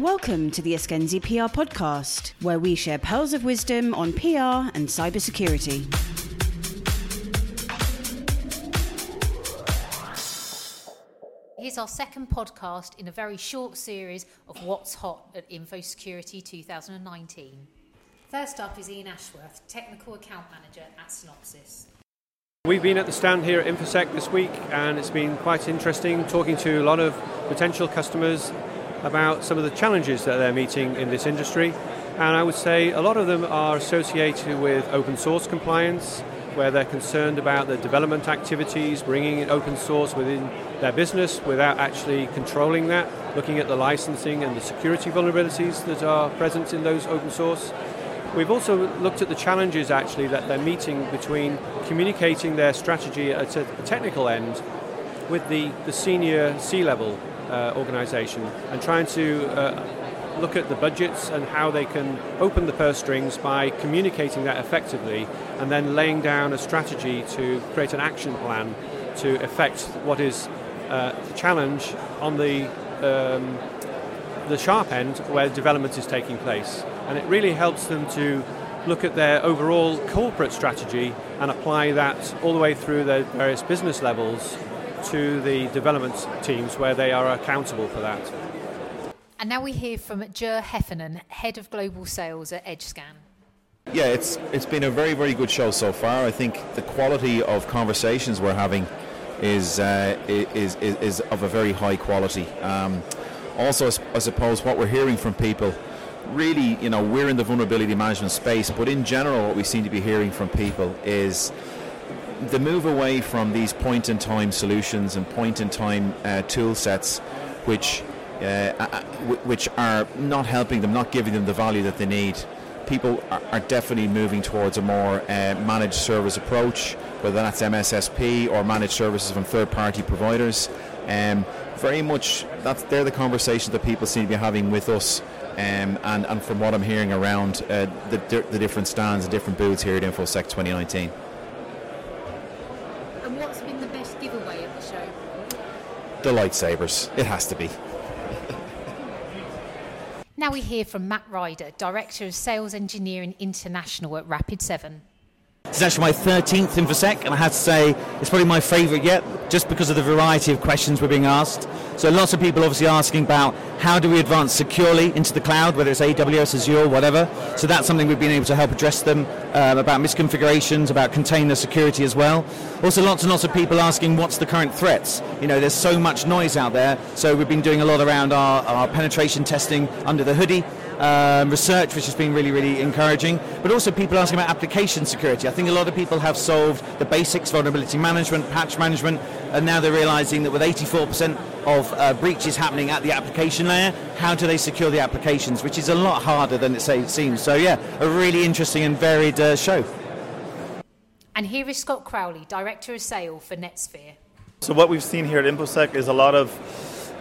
Welcome to the Eskenzi PR podcast, where we share pearls of wisdom on PR and cybersecurity. Here's our second podcast in a very short series of What's Hot at InfoSecurity 2019. First up is Ian Ashworth, Technical Account Manager at Synopsys. We've been at the stand here at InfoSec this week, and it's been quite interesting talking to a lot of potential customers about some of the challenges that they're meeting in this industry. And I would say a lot of them are associated with open source compliance, where they're concerned about the development activities, bringing in open source within their business without actually controlling that, looking at the licensing and the security vulnerabilities that are present in those open source. We've also looked at the challenges actually that they're meeting between communicating their strategy at a technical end with the senior C-level organization and trying to look at the budgets and how they can open the purse strings by communicating that effectively and then laying down a strategy to create an action plan to affect what is the challenge on the sharp end where development is taking place. And it really helps them to look at their overall corporate strategy and apply that all the way through their various business levels to the development teams where they are accountable for that. And now we hear from Jer Heffernan, Head of Global Sales at EdgeScan. Yeah, it's been a very, very good show so far. I think the quality of conversations we're having is of a very high quality. Also, I suppose what we're hearing from people, really, you know, we're in the vulnerability management space, but in general, what we seem to be hearing from people is the move away from these point-in-time solutions and point-in-time tool sets, which are not helping them, not giving them the value that they need. People are definitely moving towards a more managed service approach, whether that's MSSP or managed services from third-party providers. Very much, they're the conversations that people seem to be having with us, and from what I'm hearing around the different stands and different booths here at InfoSec 2019. And what's been the best giveaway of the show? The lightsabers, it has to be. Now we hear from Matt Ryder, Director of Sales Engineering International at Rapid7. It's actually my 13th InfoSec, and I have to say it's probably my favourite yet, just because of the variety of questions we're being asked. So lots of people obviously asking about how do we advance securely into the cloud, whether it's AWS, Azure, whatever. So that's something we've been able to help address them, about misconfigurations, about container security as well. Also lots and lots of people asking what's the current threats. You know, there's so much noise out there, so we've been doing a lot around our penetration testing under the hoodie. Research, which has been really, really encouraging, but also people asking about application security. I think a lot of people have solved the basics, vulnerability management, patch management, and now they're realizing that with 84% of breaches happening at the application layer, how do they secure the applications, which is a lot harder than it seems. So yeah, a really interesting and varied show. And here is Scott Crowley, Director of Sales for NetSphere. So what we've seen here at InfoSec is a lot of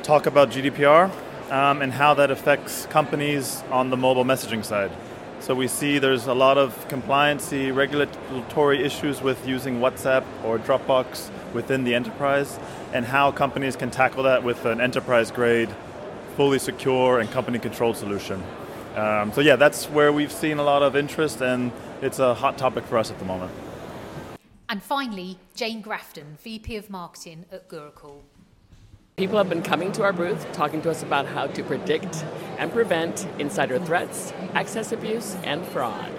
talk about GDPR, and how that affects companies on the mobile messaging side. So we see there's a lot of compliancy, regulatory issues with using WhatsApp or Dropbox within the enterprise, and how companies can tackle that with an enterprise-grade, fully secure and company-controlled solution. So yeah, that's where we've seen a lot of interest, and it's a hot topic for us at the moment. And finally, Jane Grafton, VP of Marketing at Gurukul. People have been coming to our booth, talking to us about how to predict and prevent insider threats, access abuse, and fraud.